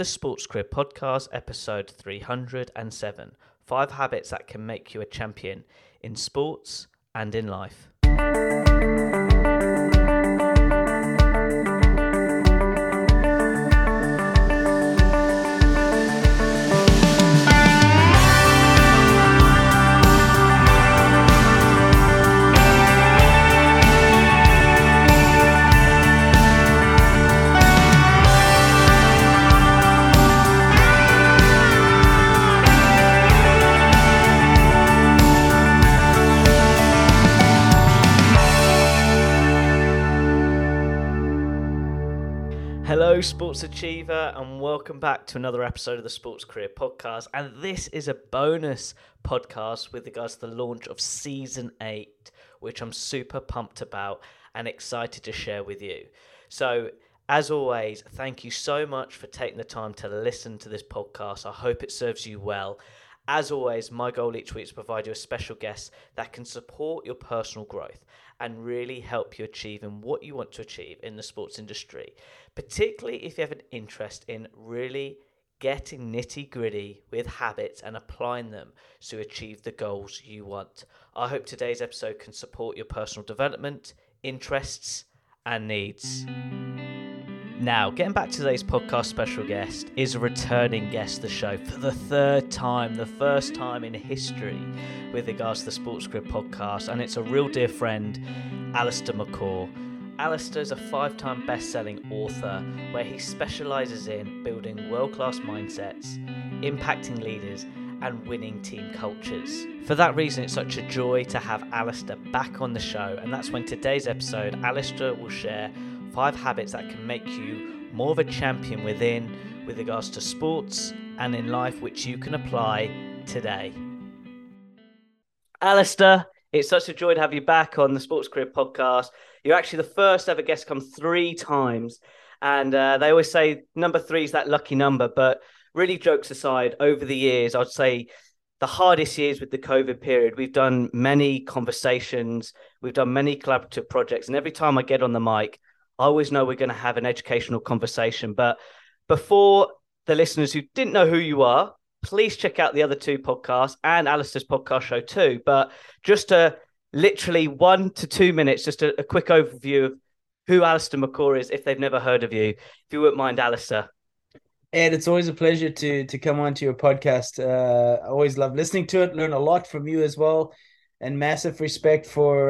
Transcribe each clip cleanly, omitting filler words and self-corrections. The Sports Career Podcast, episode 307. 5 habits that can make you a champion in sports and in life. Hello Sports Achiever, and welcome back to another episode of the Sports Career Podcast, and this is a bonus podcast with regards to the launch of Season 8, which I'm super pumped about and excited to share with you. So, as always, thank you so much for taking the time to listen to this podcast. I hope it serves you well. As always, my goal each week is to provide you a special guest that can support your personal growth and really help you achieve in what you want to achieve in the sports industry, particularly if you have an interest in really getting nitty-gritty with habits and applying them to achieve the goals you want. I hope today's episode can support your personal development, interests, and needs. Now, getting back to today's podcast, special guest is a returning guest to the show for the third time, the first time in history with regards to the Sports Career Podcast, and it's a real dear friend, Alistair McCaw. Alistair is a 5-time best-selling author where he specialises in building world-class mindsets, impacting leaders, and winning team cultures. For that reason, it's such a joy to have Alistair back on the show, and that's when today's episode, Alistair will share 5 habits that can make you more of a champion with regards to sports and in life, which you can apply today. Alistair, it's such a joy to have you back on the Sports Career Podcast. You're actually the first ever guest come 3 times. And they always say number 3 is that lucky number. But really, jokes aside, over the years, I'd say the hardest years with the COVID period, we've done many conversations, we've done many collaborative projects. And every time I get on the mic, I always know we're going to have an educational conversation. But before the listeners who didn't know who you are, please check out the other 2 podcasts and Alistair's podcast show too. But just a literally 1 to 2 minutes, just a quick overview of who Alistair McCaw is, if they've never heard of you, if you wouldn't mind, Alistair. Ed, it's always a pleasure to come onto your podcast. I always love listening to it, learn a lot from you as well. And massive respect for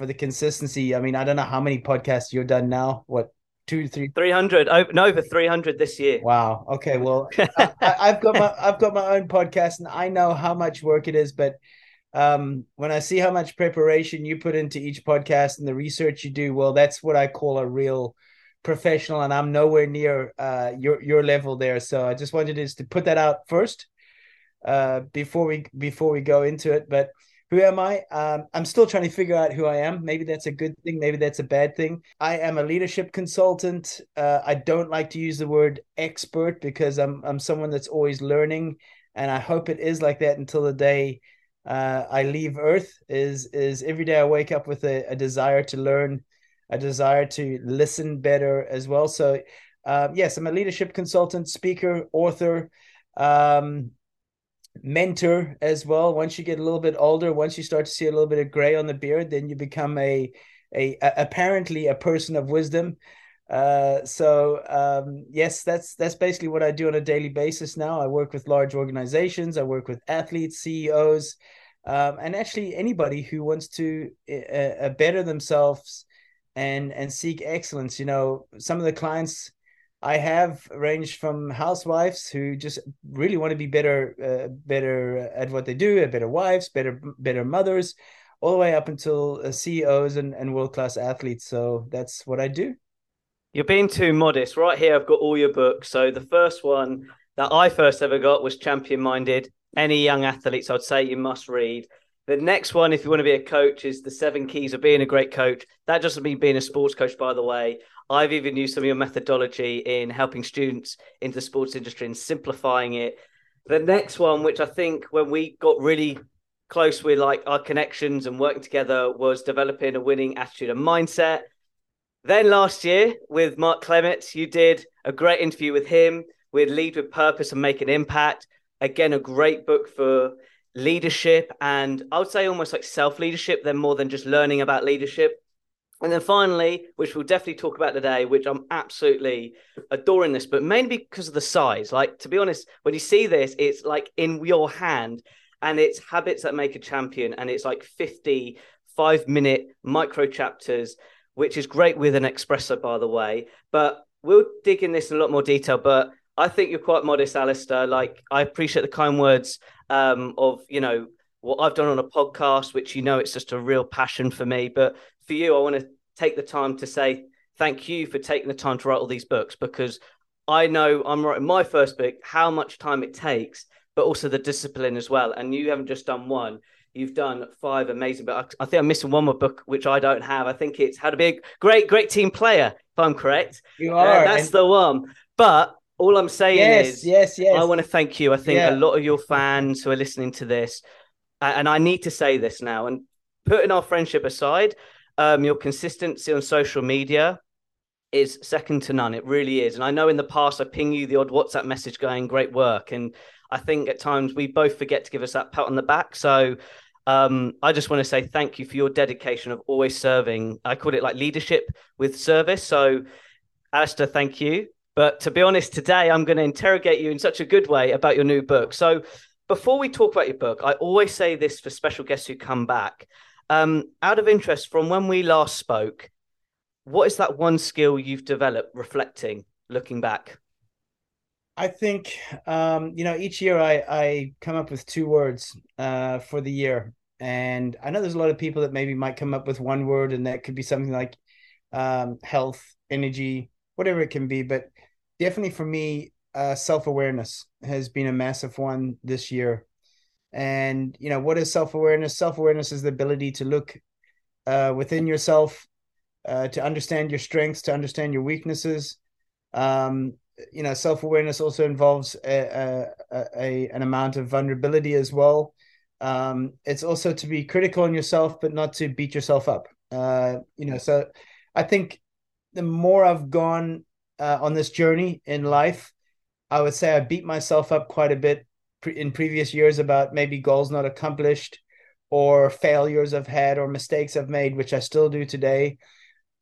the consistency. I mean, I don't know how many podcasts you've done now. What, 2, 3? 300. Over 300 this year. Wow. Okay. Well, I've got my own podcast, and I know how much work it is. But when I see how much preparation you put into each podcast and the research you do, well, that's what I call a real professional. And I'm nowhere near your level there. So I just wanted to put that out first before we go into it. But who am I? I'm still trying to figure out who I am. Maybe that's a good thing. Maybe that's a bad thing. I am a leadership consultant. I don't like to use the word expert because I'm someone that's always learning, and I hope it is like that until the day I leave Earth. Is every day I wake up with a desire to learn, a desire to listen better as well. So yes, I'm a leadership consultant, speaker, author, mentor as well. Once you get a little bit older, once you start to see a little bit of gray on the beard, then you become a apparently a person of wisdom. Yes, that's basically what I do on a daily basis now. I work with large organizations. I work with athletes, CEOs, and actually anybody who wants to better themselves and seek excellence. You know, some of the clients I have ranged from housewives who just really want to be better at what they do, better wives, better mothers, all the way up until CEOs and world-class athletes. So that's what I do. You're being too modest. Right here, I've got all your books. So the first one that I first ever got was Champion Minded. Any young athletes, I'd say you must read. The next one, if you want to be a coach, is the 7 keys of being a great coach. That doesn't mean being a sports coach, by the way. I've even used some of your methodology in helping students into the sports industry and simplifying it. The next one, which I think when we got really close with like our connections and working together, was developing a winning attitude and mindset. Then last year with Mark Clements, you did a great interview with him We'd lead with purpose and make an impact. Again, a great book for leadership, and I would say almost like self-leadership, then more than just learning about leadership. And then finally, which we'll definitely talk about today, which I'm absolutely adoring this, but mainly because of the size. Like, to be honest, when you see this, it's like in your hand, and it's Habits That Make a Champion. And it's like 55-minute micro chapters, which is great with an espresso, by the way. But we'll dig in this in a lot more detail. But I think you're quite modest, Alistair. Like, I appreciate the kind words of, you know, what I've done on a podcast, which, you know, it's just a real passion for me. But for you, I want to take the time to say thank you for taking the time to write all these books, because I know I'm writing my first book, how much time it takes, but also the discipline as well. And you haven't just done one, you've done five amazing, but I think I'm missing one more book, which I don't have. I think it's How to Be a Great Team Player, if I'm correct. You are. That's the one. But all I'm saying is, I want to thank you. I think a lot of your fans who are listening to this, and I need to say this now, and putting our friendship aside, your consistency on social media is second to none. It really is. And I know in the past, I ping you the odd WhatsApp message going, great work. And I think at times we both forget to give us that pat on the back. So I just want to say thank you for your dedication of always serving. I call it like leadership with service. So Alistair, thank you. But to be honest, today I'm going to interrogate you in such a good way about your new book. So before we talk about your book, I always say this for special guests who come back. Out of interest, from when we last spoke, what is that one skill you've developed reflecting, looking back? I think, you know, each year I come up with two words for the year. And I know there's a lot of people that maybe might come up with one word, and that could be something like health, energy, whatever it can be. But definitely for me, self-awareness has been a massive one this year. And, you know, what is self-awareness? Self-awareness is the ability to look within yourself, to understand your strengths, to understand your weaknesses. You know, self-awareness also involves an amount of vulnerability as well. It's also to be critical on yourself, but not to beat yourself up. You know, so I think the more I've gone on this journey in life, I would say I beat myself up quite a bit in previous years about maybe goals not accomplished or failures I've had or mistakes I've made, which I still do today.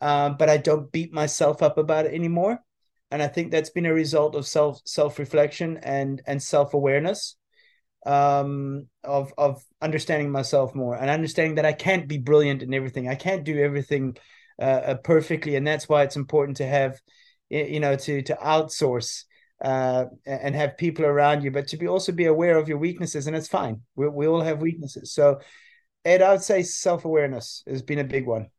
But I don't beat myself up about it anymore. And I think that's been a result of self-reflection and self-awareness, of understanding myself more and understanding that I can't be brilliant in everything. I can't do everything perfectly. And that's why it's important to have, you know, to outsource and have people around you, but to be also be aware of your weaknesses, and it's fine. We all have weaknesses. So Ed, I would say self-awareness has been a big one.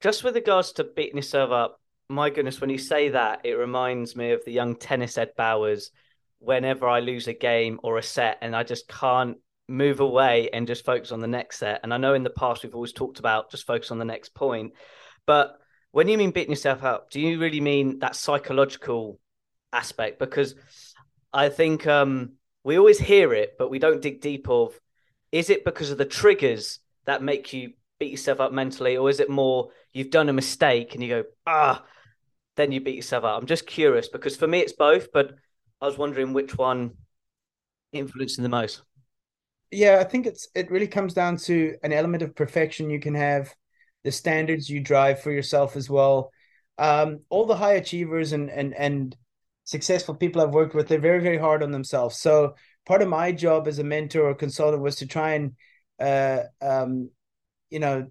Just with regards to beating yourself up, my goodness, when you say that, it reminds me of the young tennis Ed Bowers. Whenever I lose a game or a set and I just can't move away and just focus on the next set. And I know in the past, we've always talked about just focus on the next point, but when you mean beating yourself up, do you really mean that psychological aspect? Because I think we always hear it, but we don't dig deep of, is it because of the triggers that make you beat yourself up mentally? Or is it more you've done a mistake and you go, then you beat yourself up? I'm just curious, because for me, it's both, but I was wondering which one influenced the most. Yeah, I think it really comes down to an element of perfection you can have, the standards you drive for yourself as well. All the high achievers and successful people I've worked with, they're very, very hard on themselves. So part of my job as a mentor or consultant was to try and, you know,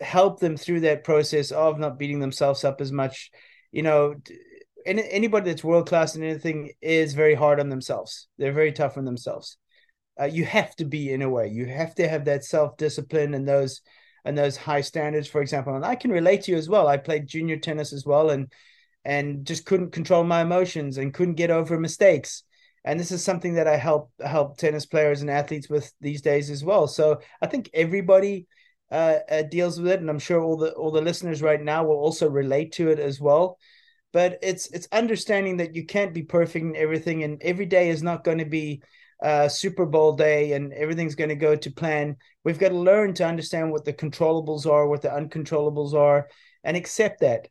help them through that process of not beating themselves up as much. You know, anybody that's world-class in anything is very hard on themselves. They're very tough on themselves. You have to be, in a way. You have to have that self-discipline and those high standards, for example. And I can relate to you as well. I played junior tennis as well, and just couldn't control my emotions and couldn't get over mistakes. And this is something that I help tennis players and athletes with these days as well. So I think everybody deals with it, and I'm sure all the listeners right now will also relate to it as well. But it's understanding that you can't be perfect in everything, and every day is not going to be Super Bowl day and everything's going to go to plan. We've got to learn to understand what the controllables are, what the uncontrollables are, and accept that.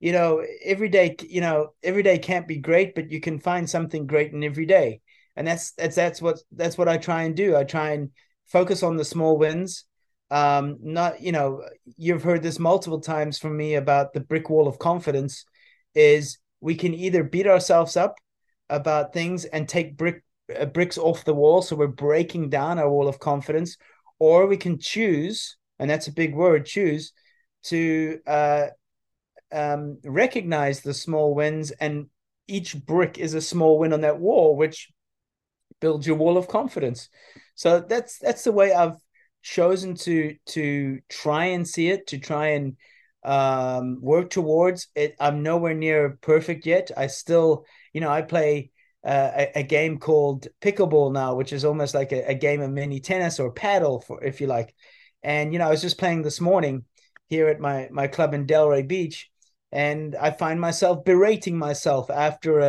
you know, every day, can't be great, but you can find something great in every day. And that's what I try and do. I try and focus on the small wins. Not, you know, you've heard this multiple times from me about the brick wall of confidence is we can either beat ourselves up about things and take bricks off the wall. So we're breaking down our wall of confidence, or we can choose, and that's a big word, choose to recognize the small wins. And each brick is a small win on that wall, which builds your wall of confidence. So that's the way I've chosen to try and see it, to try and work towards it. I'm nowhere near perfect yet. I still, I play a game called pickleball now, which is almost like a game of mini tennis or paddle, if you like. And, I was just playing this morning here at my club in Delray Beach, and I find myself berating myself after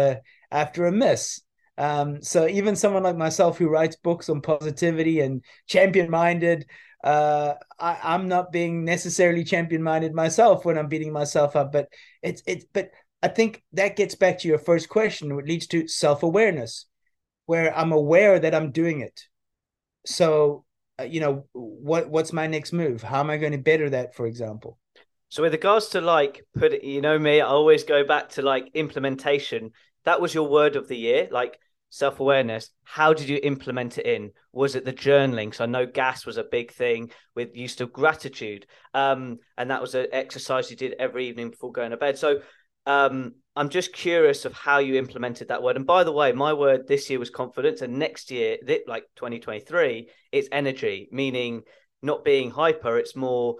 a miss. So even someone like myself who writes books on positivity and champion minded, I'm not being necessarily champion minded myself when I'm beating myself up. But but I think that gets back to your first question, which leads to self-awareness, where I'm aware that I'm doing it. So, what's my next move? How am I going to better that, for example? So with regards to me, I always go back to implementation. That was your word of the year, self-awareness. How did you implement it in? Was it the journaling? So I know GAS was a big thing with use of gratitude. And that was an exercise you did every evening before going to bed. So I'm just curious of how you implemented that word. And by the way, my word this year was confidence. And next year, 2023, it's energy, meaning not being hyper. It's more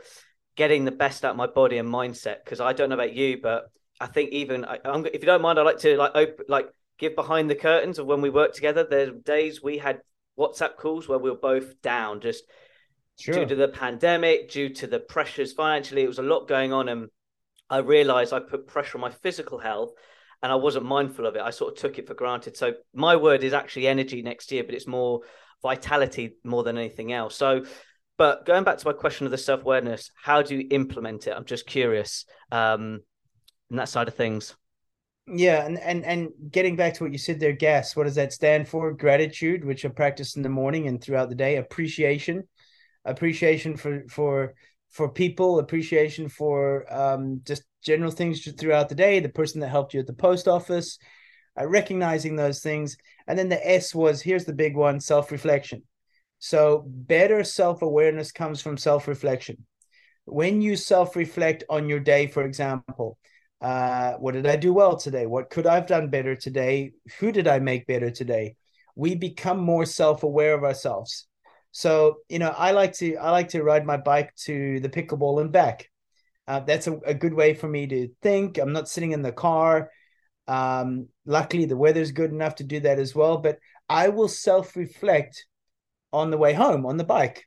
getting the best out of my body and mindset. Because I don't know about you, but I think if you don't mind, I'd like to give behind the curtains of when we worked together. There's days we had WhatsApp calls where we were both down, just due to the pandemic, due to the pressures financially. It was a lot going on, and I realized I put pressure on my physical health, and I wasn't mindful of it. I sort of took it for granted. So my word is actually energy next year, but it's more vitality more than anything else. So, but going back to my question of the self-awareness, how do you implement it? I'm just curious. And that side of things. Yeah. And getting back to what you said there, GAS, what does that stand for? Gratitude, which I practice in the morning and throughout the day. Appreciation for people, appreciation for just general things throughout the day, the person that helped you at the post office, recognizing those things. And then the S was, here's the big one, self-reflection. So better self-awareness comes from self-reflection. When you self-reflect on your day, for example, what did I do well today? What could I have done better today? Who did I make better today? We become more self-aware of ourselves. So, I like to ride my bike to the pickleball and back. That's a good way for me to think. I'm not sitting in the car. Luckily, the weather's good enough to do that as well. But I will self-reflect on the way home on the bike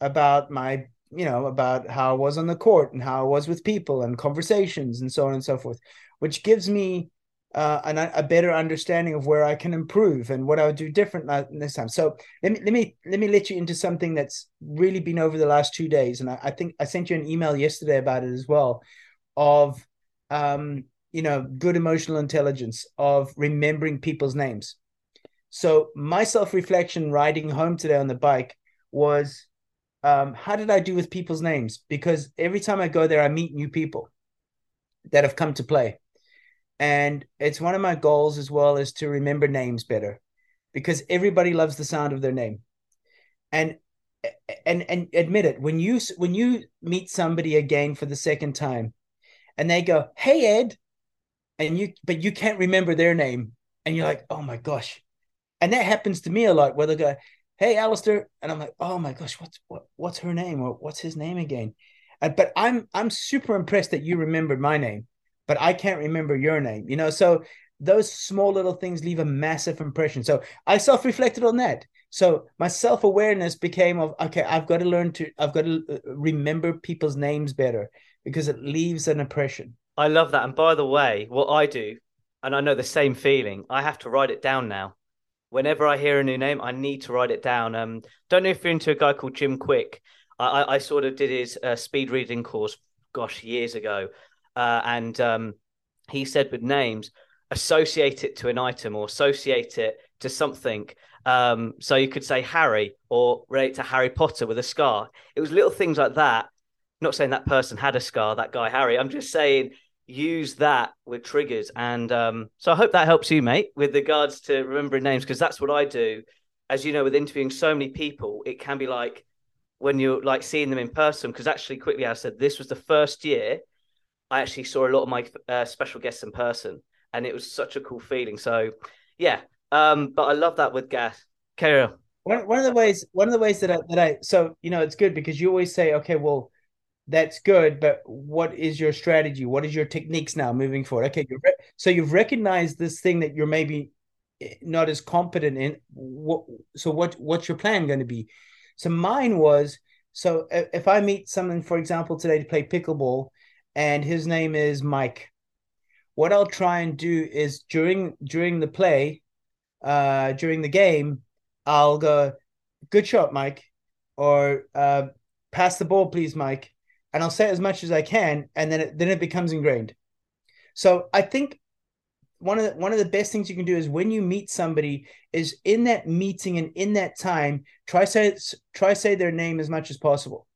about about how I was on the court and how I was with people and conversations and so on and so forth, which gives me a better understanding of where I can improve and what I would do different this time. So let me let you into something that's really been over the last 2 days. And I think I sent you an email yesterday about it as well, of, good emotional intelligence, of remembering people's names. So my self-reflection riding home today on the bike was, how did I do with people's names? Because every time I go there, I meet new people that have come to play. And it's one of my goals as well is to remember names better, because everybody loves the sound of their name. And admit it, when you meet somebody again for the second time and they go, "Hey, Ed," but you can't remember their name. And you're like, "Oh, my gosh." And that happens to me a lot, where they'll go, "Hey, Alistair," and I'm like, "Oh my gosh, what's her name, or what's his name again?" But I'm super impressed that you remembered my name, but I can't remember your name, So those small little things leave a massive impression. So I self-reflected on that. So my self-awareness became of, okay, I've got to remember people's names better, because it leaves an impression. I love that. And by the way, what I do, and I know the same feeling, I have to write it down now. Whenever I hear a new name, I need to write it down. Don't know if you're into a guy called Jim Quick. I sort of did his speed reading course, gosh, years ago. And he said with names, associate it to an item or associate it to something. So you could say Harry or relate to Harry Potter with a scar. It was little things like that. I'm not saying that person had a scar, that guy, Harry. I'm just saying use that with triggers. And so I hope that helps you, mate, with regards to remembering names, because that's what I do. As you know, with interviewing so many people, it can be like when you're like seeing them in person, because actually quickly I said this was the first year I actually saw a lot of my special guests in person. And it was such a cool feeling. So, yeah. But I love that with Gas. Carry on. One of the ways that I, so, you know, it's good because you always say, okay, well, that's good, but what is your strategy? What is your techniques now moving forward? Okay. So you've recognized this thing that you're maybe not as competent in. What's your plan going to be? So mine was, so if I meet someone, for example, today to play pickleball and his name is Mike, what I'll try and do is during the play, during the game, I'll go, good shot, Mike, or pass the ball, please, Mike. And I'll say it as much as I can, and then it becomes ingrained. So I think one of the best things you can do is when you meet somebody is in that meeting and in that time, try say their name as much as possible.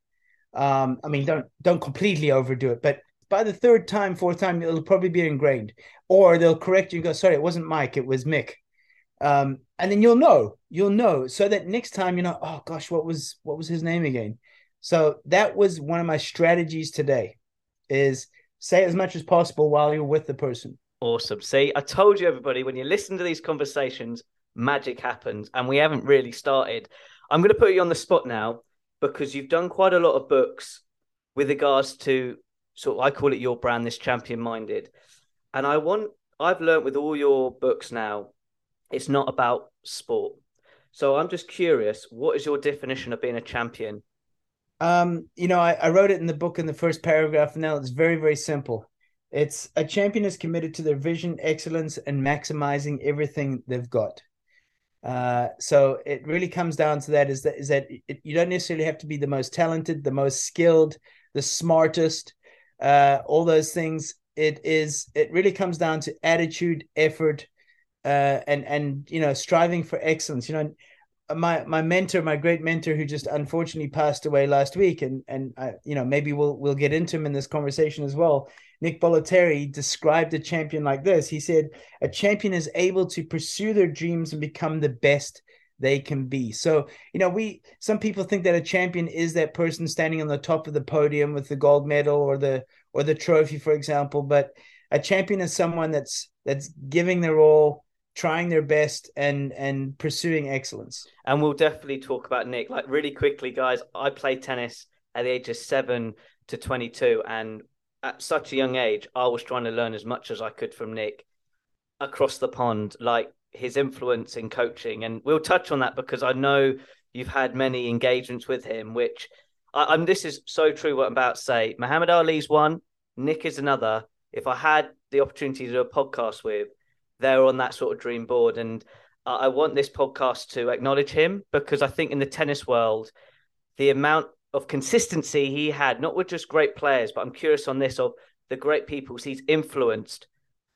I mean, don't completely overdo it, but by the third time, fourth time, it'll probably be ingrained, or they'll correct you and go, sorry, it wasn't Mike, it was Mick. And then you'll know so that next time, you know, oh gosh, what was his name again? So that was one of my strategies today, is say as much as possible while you're with the person. Awesome. See, I told you, everybody, when you listen to these conversations, magic happens, and we haven't really started. I'm going to put you on the spot now, because you've done quite a lot of books with regards to, so I call it your brand, this Champion Minded. And I've learned with all your books now, it's not about sport. So I'm just curious, what is your definition of being a champion? You know, I wrote it in the book in the first paragraph. Now it's very, very simple. It's a champion is committed to their vision, excellence, and maximizing everything they've got. So it really comes down to that, is that you don't necessarily have to be the most talented, the most skilled, the smartest, all those things. It really comes down to attitude, effort, and you know, striving for excellence. You know, my great mentor, who just unfortunately passed away last week, and I, you know, maybe we'll get into him in this conversation as well. Nick Bollettieri described a champion like this. He said, "A champion is able to pursue their dreams and become the best they can be." So, you know, some people think that a champion is that person standing on the top of the podium with the gold medal or the trophy, for example, but a champion is someone that's giving their all, trying their best, and pursuing excellence. And we'll definitely talk about Nick. Like, really quickly, guys, I played tennis at the age of 7 to 22, and at such a young age, I was trying to learn as much as I could from Nick across the pond, like his influence in coaching. And we'll touch on that, because I know you've had many engagements with him, which this is so true what I'm about to say. Muhammad Ali's one, Nick is another. If I had the opportunity to do a podcast with, they're on that sort of dream board. And I want this podcast to acknowledge him, because I think in the tennis world, the amount of consistency he had, not with just great players, but I'm curious on this, of the great people he's influenced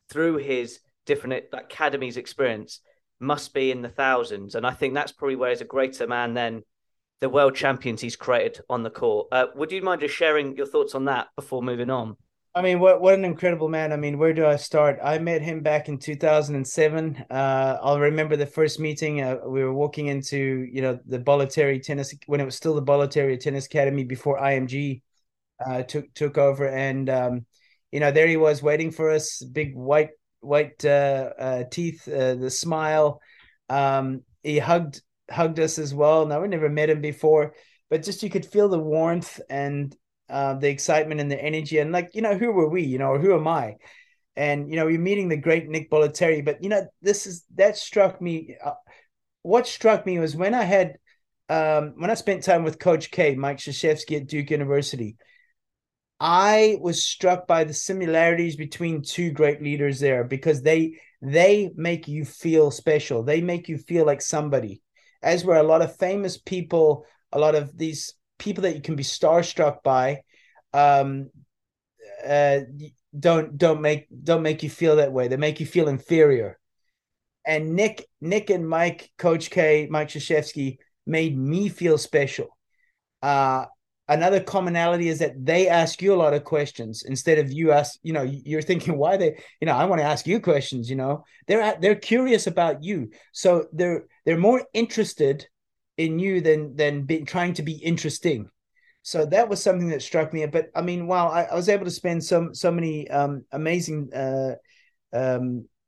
through his different academies experience, must be in the thousands. And I think that's probably where he's a greater man than the world champions he's created on the court. Would you mind just sharing your thoughts on that before moving on? I mean, what an incredible man. I mean, where do I start? I met him back in 2007. I'll remember the first meeting. We were walking into, you know, the Bollettieri Tennis, when it was still the Bollettieri Tennis Academy before IMG took over. And, you know, there he was waiting for us, big white teeth, the smile. He hugged us as well. Now, we never met him before, but just you could feel the warmth and the excitement and the energy. And, like, you know, who were we, you know, or who am I? And, you know, we're meeting the great Nick Bollettieri. But, you know, what struck me was when I had when I spent time with Coach K, Mike Krzyzewski, at Duke University, I was struck by the similarities between two great leaders there, because they make you feel special. They make you feel like somebody, as were a lot of famous people, a lot of these people that you can be starstruck by. don't make you feel that way. They make you feel inferior. And Nick and Mike, Coach K, Mike Krzyzewski, made me feel special. Another commonality is that they ask you a lot of questions instead of you ask, you know, you're thinking why they, you know, I want to ask you questions, you know, they're curious about you. So they're more interested in you than trying to be interesting. So that was something that struck me. But I mean, wow, I was able to spend so many amazing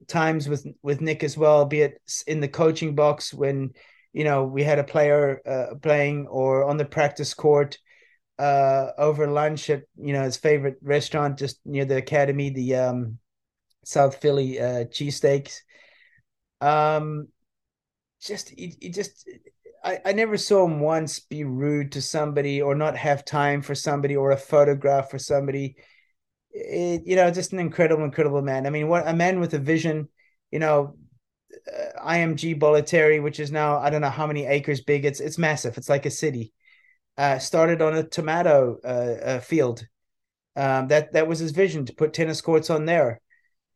times with Nick as well, be it in the coaching box when, you know, we had a player playing, or on the practice court, over lunch at, you know, his favorite restaurant just near the academy, the South Philly cheesesteaks. I never saw him once be rude to somebody or not have time for somebody or a photograph for somebody. You know, just an incredible man. I mean, what a man with a vision, you know. IMG Bollettieri, which is now, I don't know how many acres big. It's massive. It's like a city. Started on a tomato field. That was his vision, to put tennis courts on there.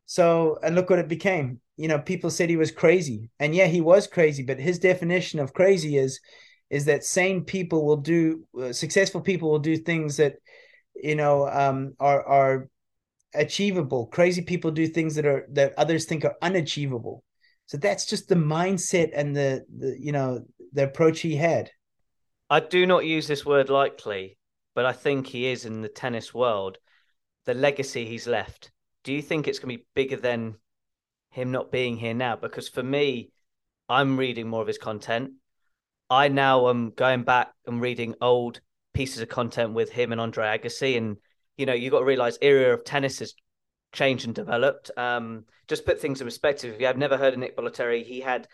So, and look what it became. You know, people said he was crazy, and yeah, he was crazy. But his definition of crazy is that sane people will do, successful people will do things that, you know, are achievable. Crazy people do things that others think are unachievable. So that's just the mindset and the approach he had. I do not use this word lightly, but I think he is, in the tennis world, the legacy he's left. Do you think it's going to be bigger than him not being here now? Because for me, I'm reading more of his content. I now am going back and reading old pieces of content with him and Andre Agassi. And, you know, you've got to realise era of tennis has changed and developed. Just put things in perspective. If you have never heard of Nick Bollettieri, he had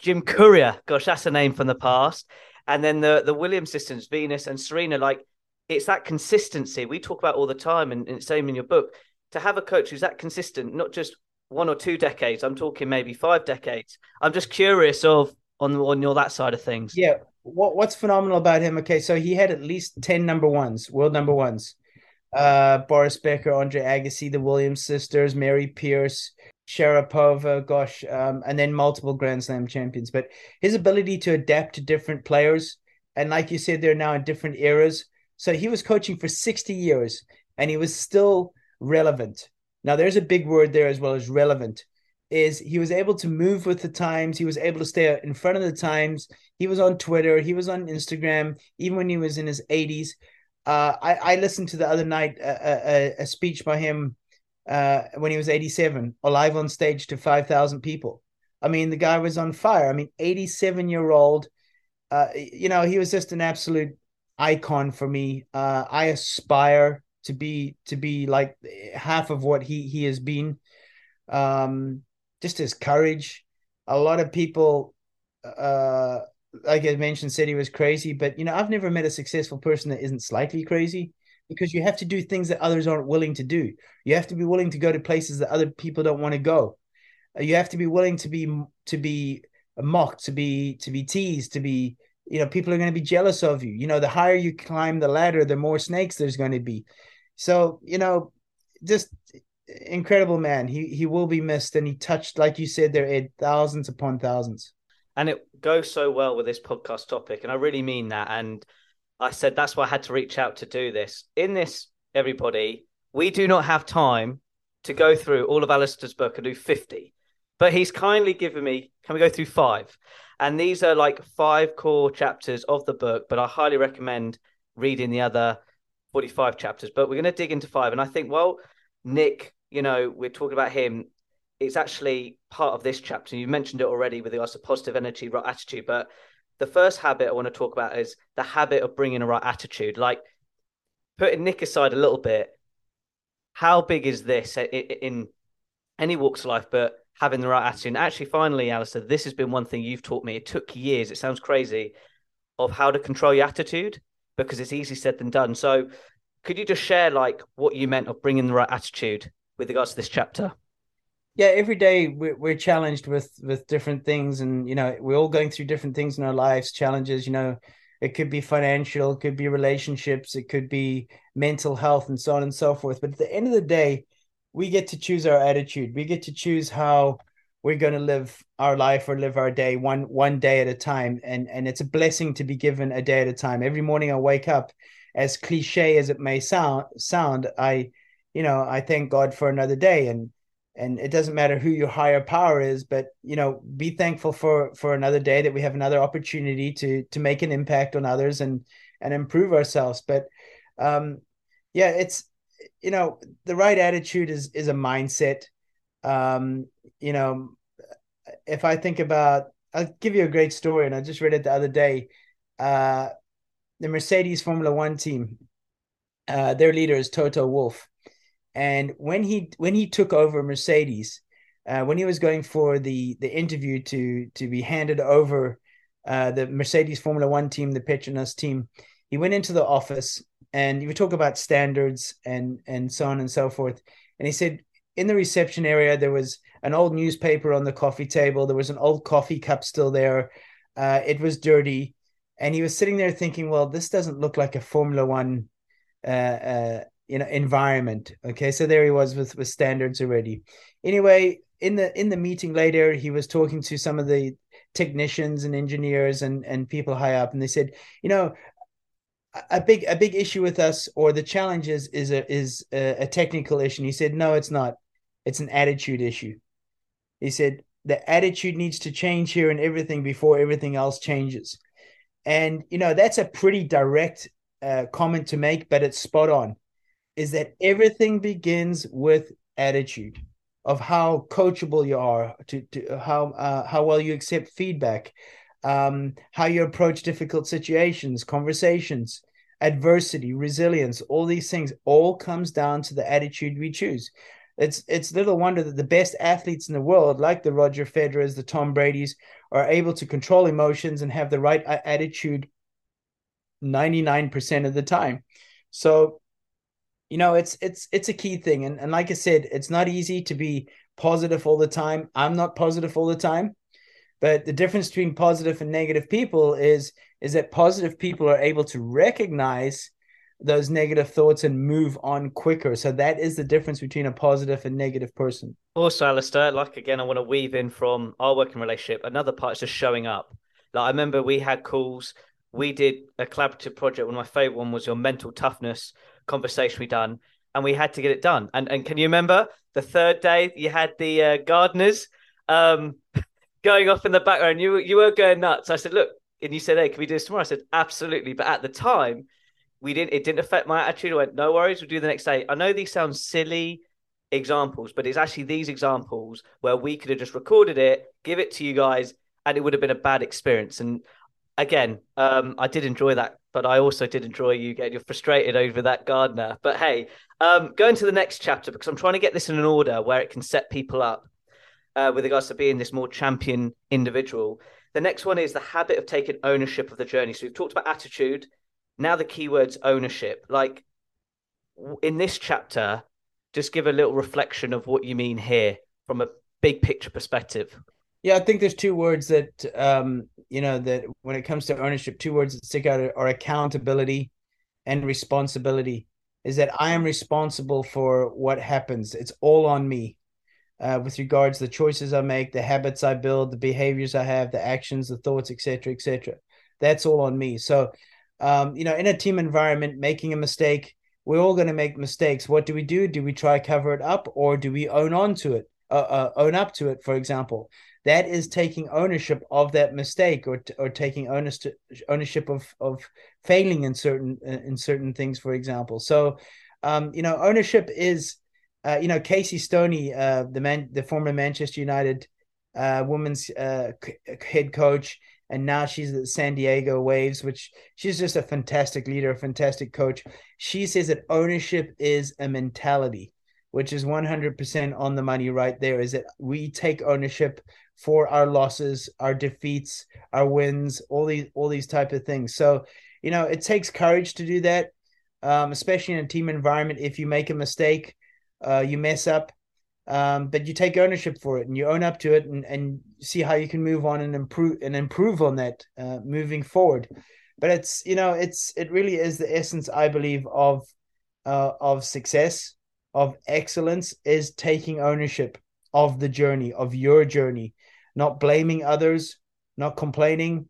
Jim Courier. Gosh, that's a name from the past. And then the Williams sisters, Venus and Serena. Like, it's that consistency we talk about all the time, and it's same in your book. To have a coach who's that consistent, not just 1 or 2 decades, I'm talking maybe 5 decades. I'm just curious on your that side of things. Yeah. What's phenomenal about him? Okay, so he had at least 10 world number ones. Boris Becker, Andre Agassi, the Williams sisters, Mary Pierce, Sharapova, gosh, and then multiple Grand Slam champions. But his ability to adapt to different players, and like you said, they're now in different eras. So he was coaching for 60 years, and he was still relevant. Now, there's a big word there as well as relevant, is he was able to move with the times. He was able to stay in front of the times. He was on Twitter. He was on Instagram, even when he was in his 80s. I listened to the other night a speech by him when he was 87, live on stage to 5,000 people. I mean, the guy was on fire. I mean, 87-year-old, you know, he was just an absolute icon for me. I aspire to be like half of what he has been. Just his courage. A lot of people, like I mentioned, said he was crazy, but, you know, I've never met a successful person that isn't slightly crazy, because you have to do things that others aren't willing to do. You have to be willing to go to places that other people don't want to go. You have to be willing to be mocked, to be teased, to be, you know, people are going to be jealous of you. You know, the higher you climb the ladder, the more snakes there's going to be. So, you know, just incredible man. He will be missed, and he touched, like you said there, Ed, thousands upon thousands. And it goes so well with this podcast topic, and I really mean that. And I said that's why I had to reach out to do this. In this, everybody, we do not have time to go through all of Alistair's book and do 50. But he's kindly given me, can we go through 5? And these are like 5 core chapters of the book, but I highly recommend reading the other 45 chapters. But we're going to dig into 5. And I think, well, Nick, you know, we're talking about him. It's actually part of this chapter. You mentioned it already with regards to positive energy, right attitude. But the first habit I want to talk about is the habit of bringing a right attitude. Like, putting Nick aside a little bit, how big is this in any walks of life, but having the right attitude? And actually, finally, Alistair, this has been one thing you've taught me. It took years, it sounds crazy, of how to control your attitude, because it's easier said than done. So could you just share, like, what you meant of bringing the right attitude with regards to this chapter? Yeah, every day we're challenged with different things, and, you know, we're all going through different things in our lives, challenges, you know, It could be financial, it could be relationships, it could be mental health, and so on and so forth. But at the end of the day, we get to choose our attitude. We get to choose how we're going to live our life or live our day one day at a time. And it's a blessing to be given a day at a time. Every morning I wake up, as cliche as it may sound, I thank God for another day. And it doesn't matter who your higher power is, but, be thankful for another day, that we have another opportunity to make an impact on others and improve ourselves. But the right attitude is a mindset. If I think about, I'll give you a great story, and I just read it the other day. The Mercedes Formula One team, their leader is Toto Wolff. And when he took over Mercedes, when he was going for the interview to be handed over the Mercedes Formula One team, the Petronas team, he went into the office, and you talk about standards and so on and so forth. And he said, in the reception area, there was an old newspaper on the coffee table. There was an old coffee cup still there. It was dirty. And he was sitting there thinking, well, this doesn't look like a Formula One environment. Okay, so there he was with standards already. Anyway, in the meeting later, he was talking to some of the technicians and engineers and people high up, and they said, a big issue with us, or the challenge is a technical issue. And he said, no, it's not. It's an attitude issue. He said, the attitude needs to change here and everything before everything else changes. And, that's a pretty direct comment to make, but it's spot on, is that everything begins with attitude, of how coachable you are, to how well you accept feedback, how you approach difficult situations, conversations, adversity, resilience. All these things all comes down to the attitude we choose. It's little wonder that the best athletes in the world, like the Roger Federers, the Tom Bradys, are able to control emotions and have the right attitude 99% of the time. So, it's a key thing. And like I said, it's not easy to be positive all the time. I'm not positive all the time. But the difference between positive and negative people is that positive people are able to recognize those negative thoughts and move on quicker. So that is the difference between a positive and negative person. Also, Alistair, I want to weave in from our working relationship. Another part is just showing up. I remember we had calls. We did a collaborative project. One of my favorite one was your mental toughness conversation we done, and we had to get it done. And can you remember the third day you had the gardeners going off in the background? You were going nuts. I said, look, and you said, hey, can we do this tomorrow? I said, absolutely. But at the time, it didn't affect my attitude. I went, no worries, we'll do the next day. I know these sound silly examples, but it's actually these examples where we could have just recorded it, give it to you guys, and it would have been a bad experience. And again, I did enjoy that, but I also did enjoy you getting frustrated over that gardener. But hey, going to the next chapter, because I'm trying to get this in an order where it can set people up with regards to being this more champion individual. The next one is the habit of taking ownership of the journey. So we've talked about attitude. Now the keyword's ownership. In this chapter, just give a little reflection of what you mean here from a big picture perspective. Yeah, I think there's two words that, that when it comes to ownership, two words that stick out are accountability and responsibility, is that I am responsible for what happens. It's all on me with regards to the choices I make, the habits I build, the behaviors I have, the actions, the thoughts, et cetera, et cetera. That's all on me. So, in a team environment, making a mistake, we're all going to make mistakes. What do we do? Do we try cover it up, or do we own up to it? For example, that is taking ownership of that mistake, or taking ownership of failing in certain things, for example. So, ownership is, Casey Stoney, the former Manchester United women's head coach. And now she's at San Diego Waves, which she's just a fantastic leader, a fantastic coach. She says that ownership is a mentality, which is 100% on the money right there, is that we take ownership for our losses, our defeats, our wins, all these type of things. So, it takes courage to do that, especially in a team environment. If you make a mistake, you mess up. But you take ownership for it and you own up to it and see how you can move on and improve on that moving forward. But it's, you know, it really is the essence, I believe, of success, of excellence, is taking ownership of the journey, of your journey, not blaming others, not complaining,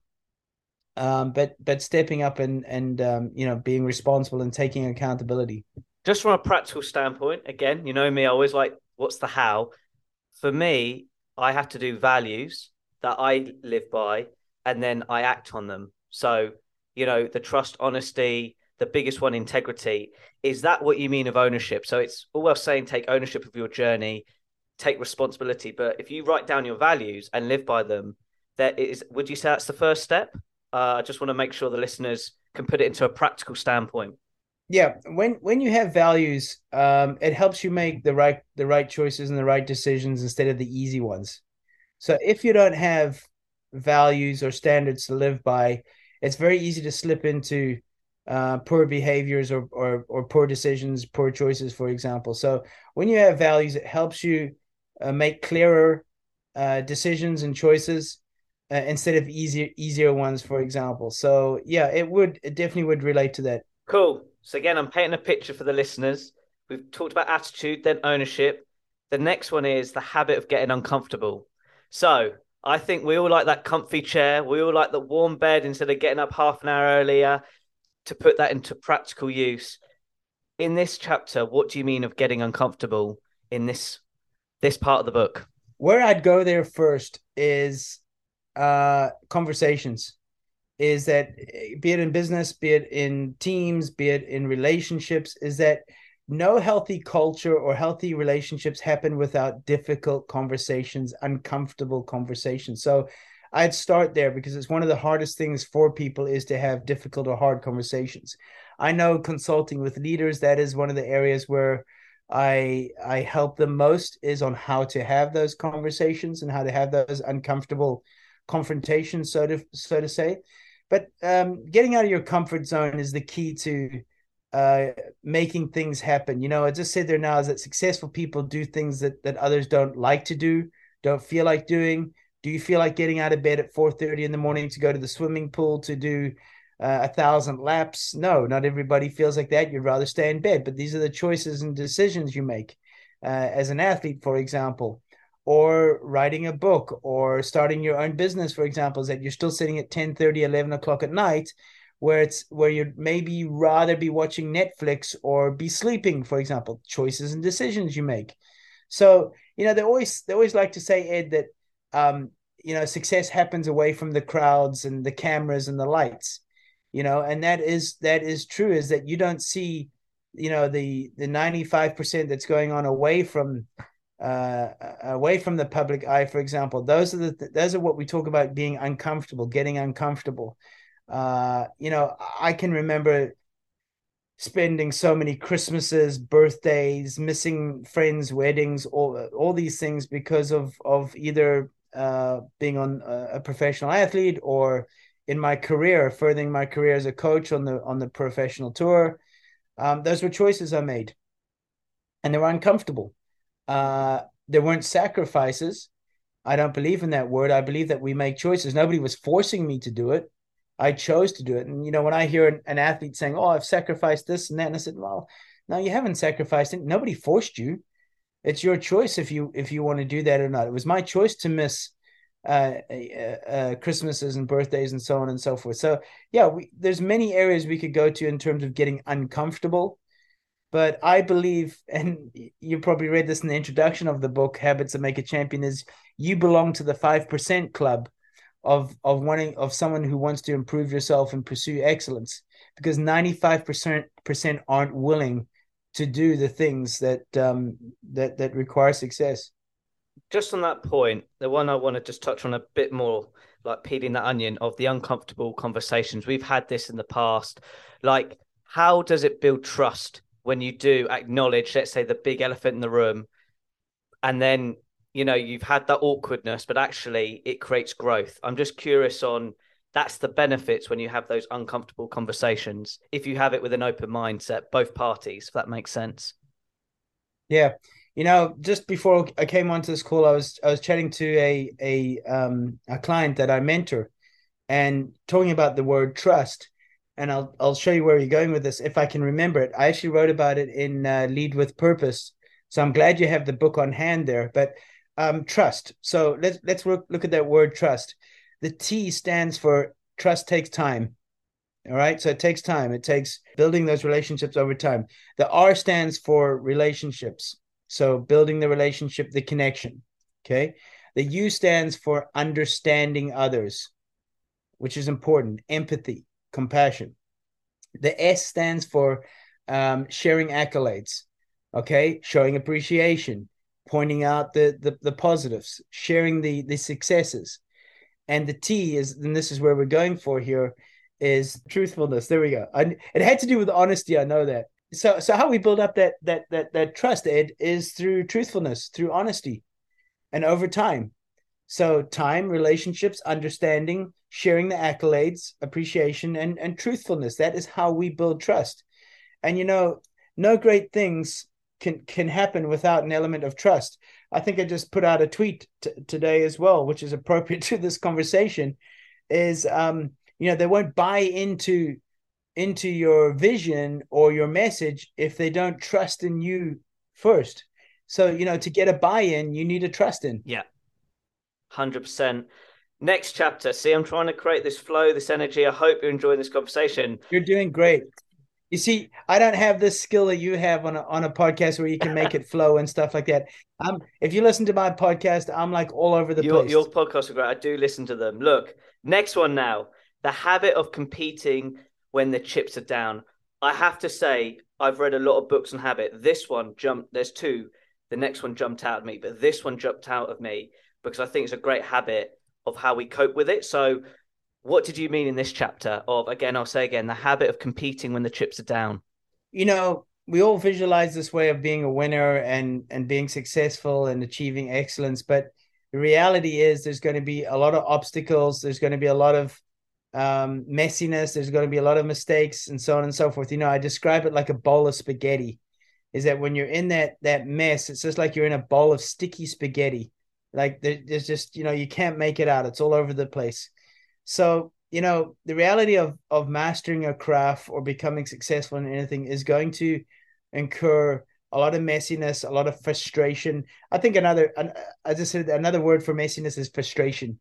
but stepping up and you know, being responsible and taking accountability. Just from a practical standpoint, again, you know me, I always like, what's the how? For me, I have to do values that I live by, and then I act on them. So, you know, the trust, honesty, the biggest one, integrity. Is that what you mean of ownership? So it's all well saying take ownership of your journey, take responsibility. But if you write down your values and live by them, that is, would you say that's the first step? I just want to make sure the listeners can put it into a practical standpoint. Yeah, when you have values, it helps you make the right choices and the right decisions instead of the easy ones. So if you don't have values or standards to live by, it's very easy to slip into poor behaviors or poor decisions, poor choices, for example. So when you have values, it helps you make clearer decisions and choices instead of easier ones, for example. So yeah, it definitely would relate to that. Cool. So again, I'm painting a picture for the listeners. We've talked about attitude, then ownership. The next one is the habit of getting uncomfortable. So I think we all like that comfy chair. We all like the warm bed instead of getting up half an hour earlier. To put that into practical use, in this chapter, what do you mean of getting uncomfortable in this part of the book? Where I'd go there first is conversations. Is that, be it in business, be it in teams, be it in relationships, is that no healthy culture or healthy relationships happen without difficult conversations, uncomfortable conversations. So I'd start there, because it's one of the hardest things for people is to have difficult or hard conversations. I know, consulting with leaders, that is one of the areas where I help them most, is on how to have those conversations and how to have those uncomfortable confrontations, so to say. But getting out of your comfort zone is the key to making things happen. You know, I just said there now is that successful people do things that others don't like to do, don't feel like doing. Do you feel like getting out of bed at 4:30 in the morning to go to the swimming pool to do 1,000 laps? No, not everybody feels like that. You'd rather stay in bed. But these are the choices and decisions you make as an athlete, for example, or writing a book or starting your own business, for example, is that you're still sitting at 10:30, 11 o'clock at night, where you'd maybe rather be watching Netflix or be sleeping, for example, choices and decisions you make. So, you know, they always like to say, Ed, that you know, success happens away from the crowds and the cameras and the lights, you know, and that is true, is that you don't see, you know, the 95% that's going on away from the public eye, for example. Those are what we talk about, being uncomfortable, getting uncomfortable. You know, I can remember spending so many Christmases, birthdays, missing friends, weddings, all these things because of either being on a professional athlete or in my career, furthering my career as a coach on the professional tour. Those were choices I made, and they were uncomfortable. They weren't sacrifices. I don't believe in that word. I believe that we make choices. Nobody was forcing me to do it. I chose to do it. And, you know, when I hear an athlete saying, oh, I've sacrificed this and that, and I said, well, no, you haven't sacrificed it. Nobody forced you. It's your choice if you want to do that or not. It was my choice to miss Christmases and birthdays and so on and so forth. So, yeah, there's many areas we could go to in terms of getting uncomfortable. But I believe, and you probably read this in the introduction of the book, Habits That Make a Champion, is you belong to the 5% club of someone who wants to improve yourself and pursue excellence, because 95% aren't willing to do the things that require success. Just on that point, the one I want to just touch on a bit more, like peeling that onion of the uncomfortable conversations. We've had this in the past, like how does it build trust when you do acknowledge, let's say, the big elephant in the room, and then, you know, you've had that awkwardness, but actually it creates growth. I'm just curious on, that's the benefits when you have those uncomfortable conversations, if you have it with an open mindset, both parties, if that makes sense. Yeah. You know, just before I came onto this call, I was chatting to a client that I mentor and talking about the word trust. and I'll show you where you're going with this, if I can remember it. I actually wrote about it in Lead with Purpose. So I'm glad you have the book on hand there. But trust. So let's look at that word trust. The T stands for trust takes time. All right. So it takes time. It takes building those relationships over time. The R stands for relationships. So building the relationship, the connection. Okay. The U stands for understanding others, which is important. Empathy, compassion. The S stands for sharing accolades. Okay. Showing appreciation, pointing out the positives, sharing the successes. And the T is, and this is where we're going for here, is truthfulness. There we go. And it had to do with honesty. I know that. So how we build up that trust, Ed, is through truthfulness, through honesty, and over time. So time, relationships, understanding, sharing the accolades, appreciation, and truthfulness. That is how we build trust. And, you know, no great things can happen without an element of trust. I think I just put out a tweet today as well, which is appropriate to this conversation, is, you know, they won't buy into your vision or your message if they don't trust in you first. So, you know, to get a buy-in, you need a trust in. Yeah, 100%. Next chapter. See, I'm trying to create this flow, this energy. I hope you're enjoying this conversation. You're doing great. You see, I don't have this skill that you have on a podcast where you can make it flow and stuff like that. If you listen to my podcast, I'm like all over the place. Your podcasts are great. I do listen to them. Look, next one now. The habit of competing when the chips are down. I have to say, I've read a lot of books on habit. This one jumped. There's two. The next one jumped out at me, but this one jumped out of me because I think it's a great habit of how we cope with it. So what did you mean in this chapter of, the habit of competing when the chips are down? You know, we all visualize this way of being a winner and being successful and achieving excellence. But the reality is there's going to be a lot of obstacles. There's going to be a lot of messiness. There's going to be a lot of mistakes and so on and so forth. You know, I describe it like a bowl of spaghetti, is that when you're in that mess, it's just like you're in a bowl of sticky spaghetti. Like there's just, you know, you can't make it out. It's all over the place. So, you know, the reality of mastering a craft or becoming successful in anything is going to incur a lot of messiness, a lot of frustration. I think another word for messiness is frustration.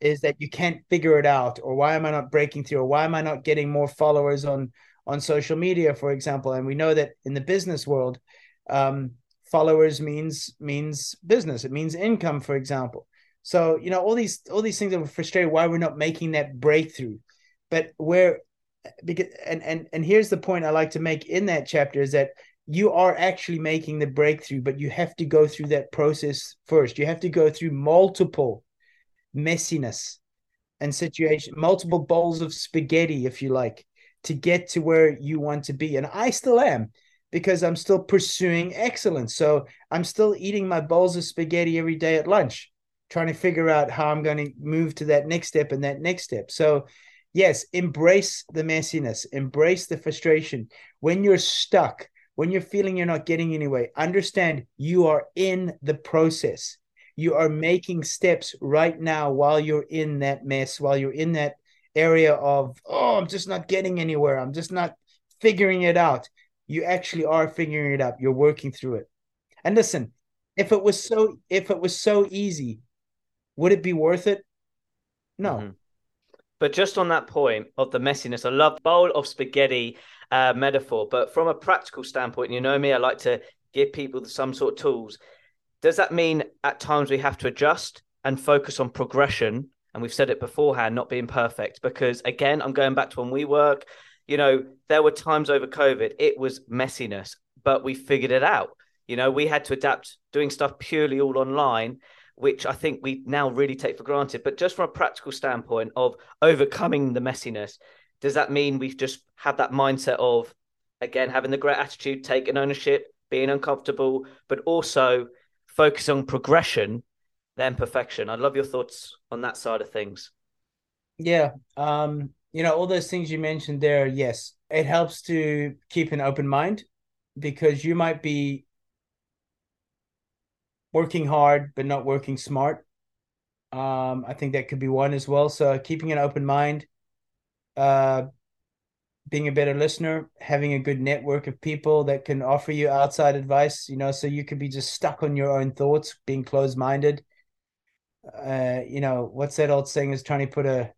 Is that you can't figure it out, or why am I not breaking through, or why am I not getting more followers on social media, for example? And we know that in the business world, followers means business. It means income, for example. So, you know, all these things that we're frustrated why we're not making that breakthrough. But because here's the point I like to make in that chapter is that you are actually making the breakthrough, but you have to go through that process first. You have to go through multiple messiness and situation, multiple bowls of spaghetti, if you like, to get to where you want to be. And I still am, because I'm still pursuing excellence. So I'm still eating my bowls of spaghetti every day at lunch, trying to figure out how I'm going to move to that next step and that next step. So yes, embrace the messiness, embrace the frustration. When you're stuck, when you're feeling you're not getting anywhere, understand you are in the process. You are making steps right now while you're in that mess, while you're in that area of, oh, I'm just not getting anywhere. I'm just not figuring it out. You actually are figuring it out. You're working through it. And listen, if it was so easy, would it be worth it? No. Mm-hmm. But just on that point of the messiness, I love the bowl of spaghetti metaphor. But from a practical standpoint, you know me, I like to give people some sort of tools. Does that mean at times we have to adjust and focus on progression? And we've said it beforehand, not being perfect, because again, I'm going back to when we work, you know, there were times over COVID, it was messiness, but we figured it out. You know, we had to adapt doing stuff purely all online, which I think we now really take for granted. But just from a practical standpoint of overcoming the messiness, does that mean we've just had that mindset of, again, having the great attitude, taking ownership, being uncomfortable, but also focus on progression than perfection? I love your thoughts on that side of things. Yeah. You know, all those things you mentioned there. Yes. It helps to keep an open mind, because you might be working hard, but not working smart. I think that could be one as well. So keeping an open mind, being a better listener, having a good network of people that can offer you outside advice, you know, so you could be just stuck on your own thoughts, being closed-minded. You know, what's that old saying, is trying to put a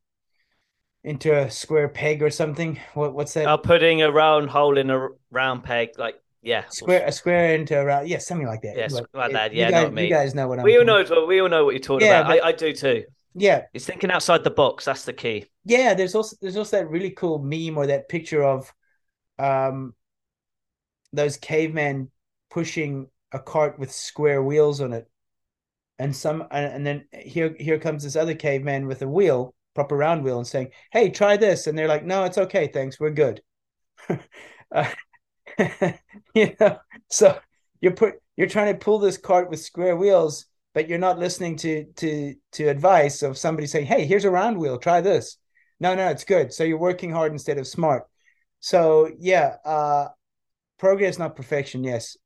into a square peg or something. What's that? Putting a round hole in a round peg, like, yeah. A square into a round, yeah, something like that. Yes, like that, yeah, guys, not me. You guys know what I'm talking about. We all know what you're talking about. But I do too. Yeah. It's thinking outside the box, that's the key. Yeah, there's also that really cool meme or that picture of those cavemen pushing a cart with square wheels on it. And then here comes this other caveman with a wheel, proper round wheel, and saying, "Hey, try this." And they're like, "No, it's okay, thanks, we're good." You know, so you're trying to pull this cart with square wheels, but you're not listening to advice of somebody saying, "Hey, here's a round wheel, try this." No, it's good. So you're working hard instead of smart. So yeah, progress, not perfection. Yes.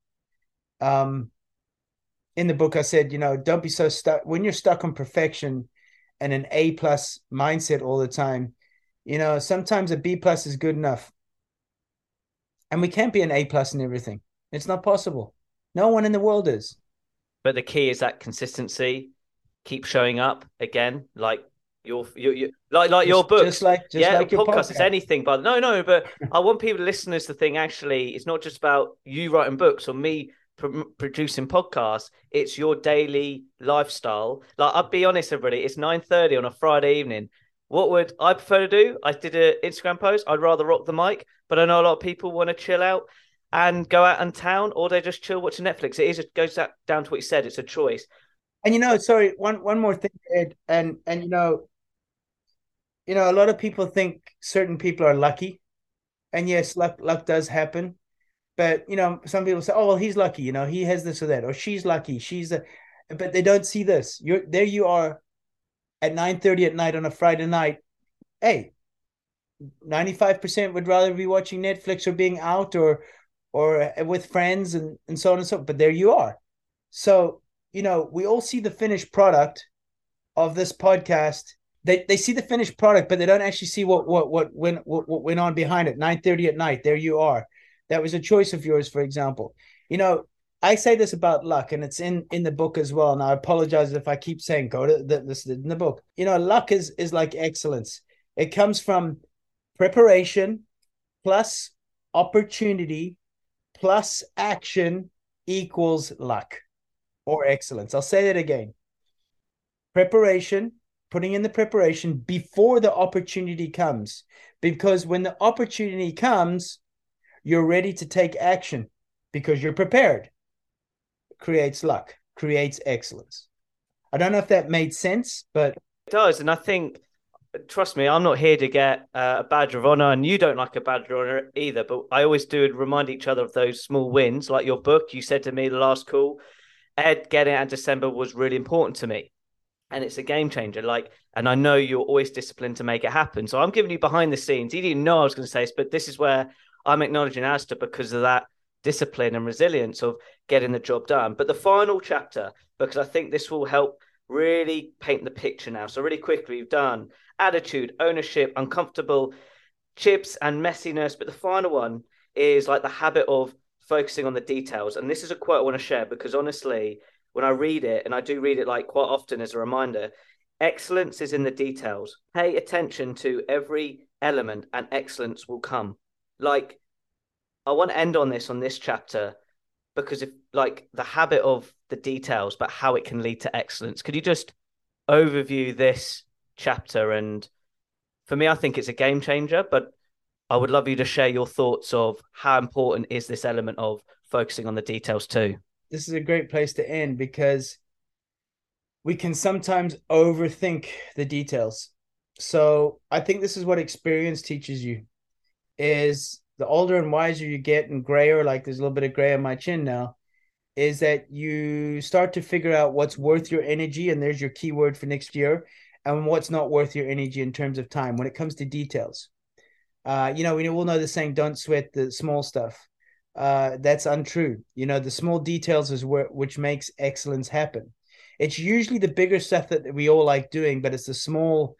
In the book, I said, you know, don't be so stuck. When you're stuck on perfection and an A+ mindset all the time, you know, sometimes a B+ is good enough. And we can't be an A+ in everything. It's not possible. No one in the world is. But the key is that consistency. Keep showing up again, like your books, just like your podcast. It's anything, but no. But I want people, listeners, to think actually, it's not just about you writing books or me producing podcasts. It's your daily lifestyle. Like, I'll be honest, everybody. It's 9:30 on a Friday evening. What would I prefer to do? I did an Instagram post. I'd rather rock the mic, but I know a lot of people want to chill out and go out in town, or they just chill watching Netflix. It goes down to what you said. It's a choice. And, you know, sorry, one more thing, Ed, and you know, a lot of people think certain people are lucky, and yes, luck does happen, but, you know, some people say, "Oh, well, he's lucky, you know, he has this or that," or "She's lucky, but they don't see this. You are at 9:30 at night on a Friday night. Hey, 95% would rather be watching Netflix or being out or with friends and so on and so on. But there you are. So, you know, we all see the finished product of this podcast. They see the finished product, but they don't actually see what went on behind it. 9:30 at night, there you are. That was a choice of yours, for example. You know, I say this about luck, and it's in the book as well. And I apologize if I keep saying go to this in the book. You know, luck is like excellence. It comes from preparation plus opportunity plus action equals luck or excellence. I'll say that again. Preparation, putting in the preparation before the opportunity comes, because when the opportunity comes, you're ready to take action because you're prepared. Creates luck, creates excellence. I don't know if that made sense, but it does. And I think, trust me, I'm not here to get a badge of honor, and you don't like a badge of honor either, but I always do remind each other of those small wins, like your book. You said to me the last call, Ed, getting out in December was really important to me, and it's a game changer. Like, and I know you're always disciplined to make it happen. So I'm giving you behind the scenes. You didn't know I was going to say this, but this is where I'm acknowledging Alistair because of that discipline and resilience of getting the job done. But the final chapter, because I think this will help really paint the picture now. So really quickly, you've done attitude, ownership, uncomfortable, chips and messiness. But the final one is like the habit of focusing on the details. And this is a quote I want to share, because honestly, when I read it, and I do read it like quite often as a reminder, excellence is in the details. Pay attention to every element and excellence will come. Like, I want to end on this chapter, because if like the habit of the details, but how it can lead to excellence. Could you just overview this chapter? And for me, I think it's a game changer, but I would love you to share your thoughts of how important is this element of focusing on the details too. This is a great place to end, because we can sometimes overthink the details. So I think this is what experience teaches you, is the older and wiser you get, and grayer, like there's a little bit of gray on my chin now, is that you start to figure out what's worth your energy, and there's your keyword for next year, and what's not worth your energy in terms of time when it comes to details. You know, we all know the saying, don't sweat the small stuff. That's untrue. You know, the small details is which makes excellence happen. It's usually the bigger stuff that we all like doing, but it's the small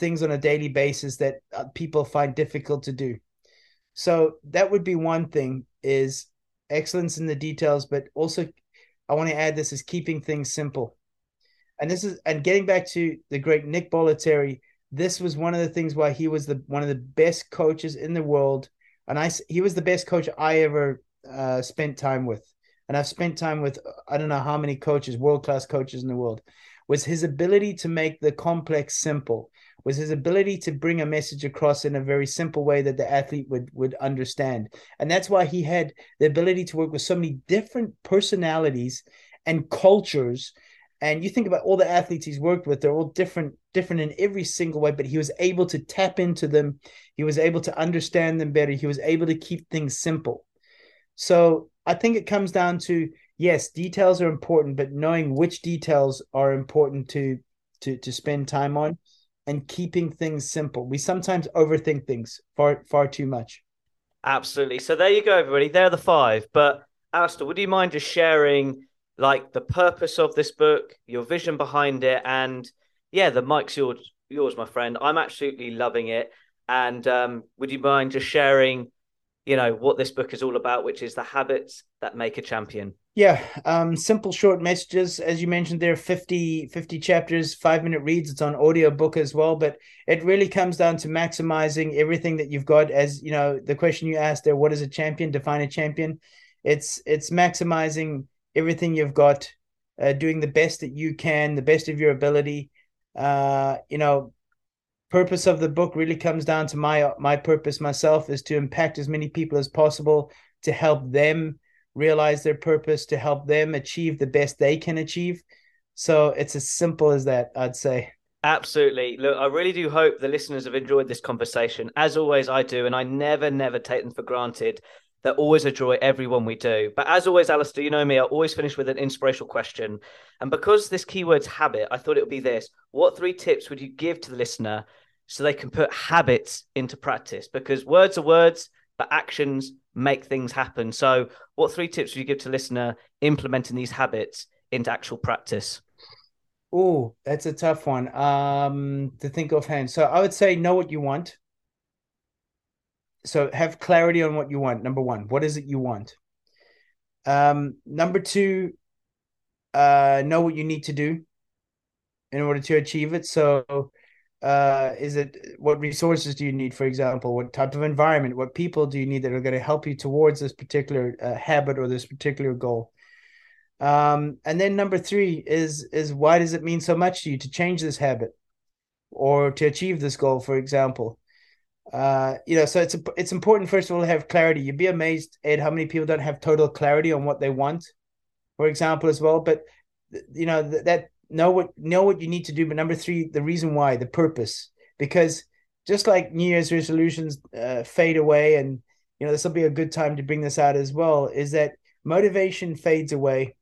things on a daily basis that people find difficult to do. So that would be one thing, is excellence in the details, but also I want to add this is keeping things simple. And this is, and getting back to the great Nick Bollettieri, this was one of the things why he was one of the best coaches in the world. And he was the best coach I ever spent time with. And I've spent time with, I don't know how many coaches, world-class coaches in the world, was his ability to make the complex simple, was his ability to bring a message across in a very simple way that the athlete would understand. And that's why he had the ability to work with so many different personalities and cultures. And you think about all the athletes he's worked with, they're all different in every single way, but he was able to tap into them. He was able to understand them better. He was able to keep things simple. So I think it comes down to, yes, details are important, but knowing which details are important to spend time on and keeping things simple. We sometimes overthink things far too much. Absolutely. So there you go, everybody. There are the five. But Alistair, would you mind just sharing like the purpose of this book, your vision behind it? And yeah, the mic's yours, my friend. I'm absolutely loving it. And would you mind just sharing, you know, what this book is all about, which is the habits that make a champion? Yeah. Simple, short messages. As you mentioned, there are 50 chapters, 5-minute reads. It's on audiobook as well, but it really comes down to maximizing everything that you've got. As you know, the question you asked there, what is a champion? Define a champion. It's maximizing everything you've got, doing the best that you can, the best of your ability. You know, purpose of the book really comes down to my purpose myself is to impact as many people as possible, to help them realize their purpose, to help them achieve the best they can achieve. So it's as simple as that, I'd say. Absolutely. Look, I really do hope the listeners have enjoyed this conversation. As always, I do, and I never take them for granted. That always a joy, everyone we do. But as always, Alistair, you know me, I always finish with an inspirational question. And because this keyword's habit, I thought it would be this. What 3 tips would you give to the listener so they can put habits into practice? Because words are words, but actions make things happen. So what 3 tips would you give to the listener implementing these habits into actual practice? Oh, that's a tough one to think offhand. So I would say know what you want. So have clarity on what you want. Number 1, what is it you want? Number 2, know what you need to do in order to achieve it. So what resources do you need, for example? What type of environment? What people do you need that are going to help you towards this particular habit or this particular goal? And then number 3 is why does it mean so much to you to change this habit or to achieve this goal, for example? You know, so it's important, first of all, to have clarity. You'd be amazed, Ed, how many people don't have total clarity on what they want, for example, as well. But, you know, know what you need to do. But number 3, the reason why, the purpose, because just like New Year's resolutions fade away, and, you know, this will be a good time to bring this out as well, is that motivation fades away,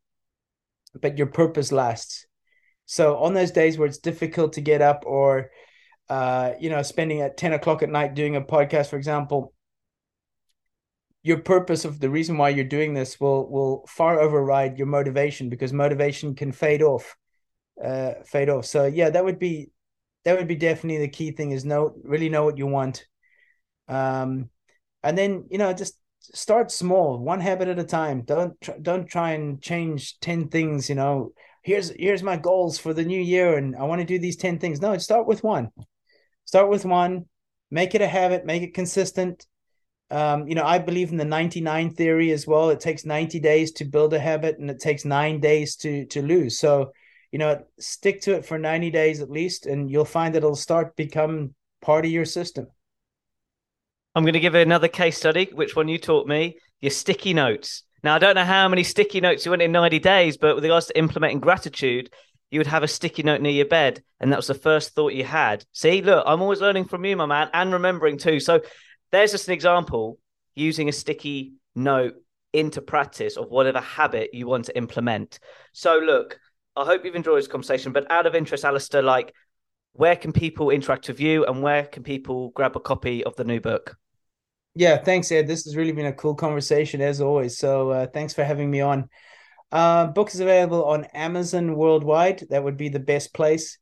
but your purpose lasts. So on those days where it's difficult to get up or, you know, spending at 10 o'clock at night doing a podcast, for example, your purpose of the reason why you're doing this will far override your motivation, because motivation can fade off. So yeah, that would be definitely the key thing, is really know what you want. And then, you know, just start small, one habit at a time. Don't try and change 10 things, you know, here's my goals for the new year and I want to do these 10 things. No, start with one. Start with one, make it a habit, make it consistent. You know, I believe in the 99 theory as well. It takes 90 days to build a habit and it takes 9 days to lose. So, you know, stick to it for 90 days at least, and you'll find that it'll become part of your system. I'm going to give another case study, which one you taught me, your sticky notes. Now, I don't know how many sticky notes you went in 90 days, but with regards to implementing gratitude, you would have a sticky note near your bed. And that was the first thought you had. See, look, I'm always learning from you, my man, and remembering too. So there's just an example using a sticky note into practice of whatever habit you want to implement. So look, I hope you've enjoyed this conversation, but out of interest, Alistair, like, where can people interact with you and where can people grab a copy of the new book? Yeah, thanks, Ed. This has really been a cool conversation, as always. So thanks for having me on. Book is available on Amazon worldwide. That would be the best place.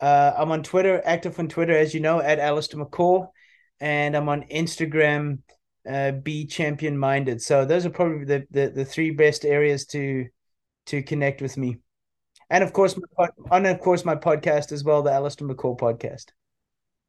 I'm on Twitter, active on Twitter, as you know, at Alistair McCaw. And I'm on Instagram be champion minded. So those are probably the three best areas to connect with me. And of course, my podcast as well, the Alistair McCaw podcast.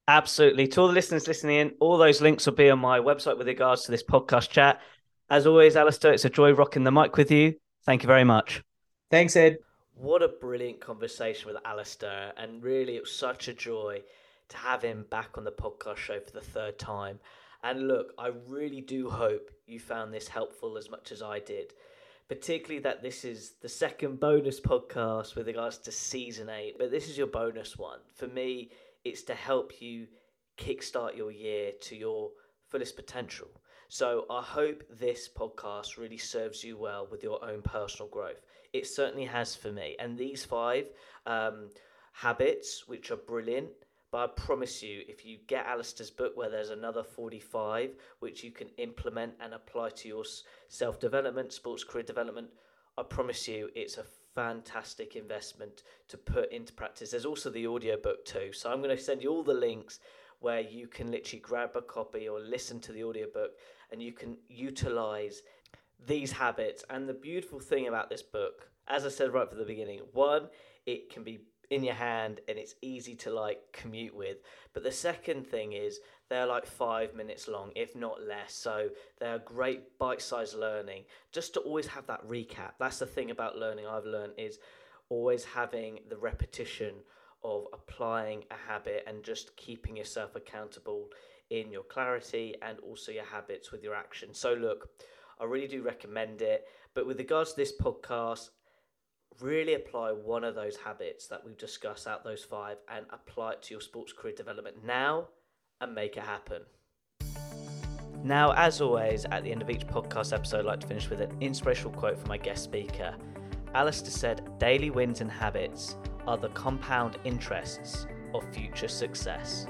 Absolutely. To all the listeners listening in, all those links will be on my website with regards to this podcast chat. As always, Alistair, it's a joy rocking the mic with you. Thank you very much. Thanks, Ed. What a brilliant conversation with Alistair. And really, it was such a joy to have him back on the podcast show for the third time. And look, I really do hope you found this helpful as much as I did, particularly that this is the second bonus podcast with regards to Season 8, but this is your bonus one. For me, it's to help you kickstart your year to your fullest potential. So I hope this podcast really serves you well with your own personal growth. It certainly has for me. And these 5 habits, which are brilliant, but I promise you, if you get Alistair's book where there's another 45, which you can implement and apply to your self-development, sports career development, I promise you it's a fantastic investment to put into practice. There's also the audiobook too. So I'm going to send you all the links where you can literally grab a copy or listen to the audiobook and you can utilize these habits. And the beautiful thing about this book, as I said right from the beginning, 1, it can be in your hand and it's easy to commute with, but the second thing is they're 5 minutes long, if not less, so they're great bite-sized learning, just to always have that recap. That's the thing about learning I've learned, is always having the repetition of applying a habit and just keeping yourself accountable in your clarity and also your habits with your action. So look, I really do recommend it, but with regards to this podcast, really apply one of those habits that we've discussed out those 5 and apply it to your sports career development now and make it happen. Now, as always, at the end of each podcast episode, I'd like to finish with an inspirational quote from my guest speaker. Alistair said, "Daily wins and habits are the compound interests of future success."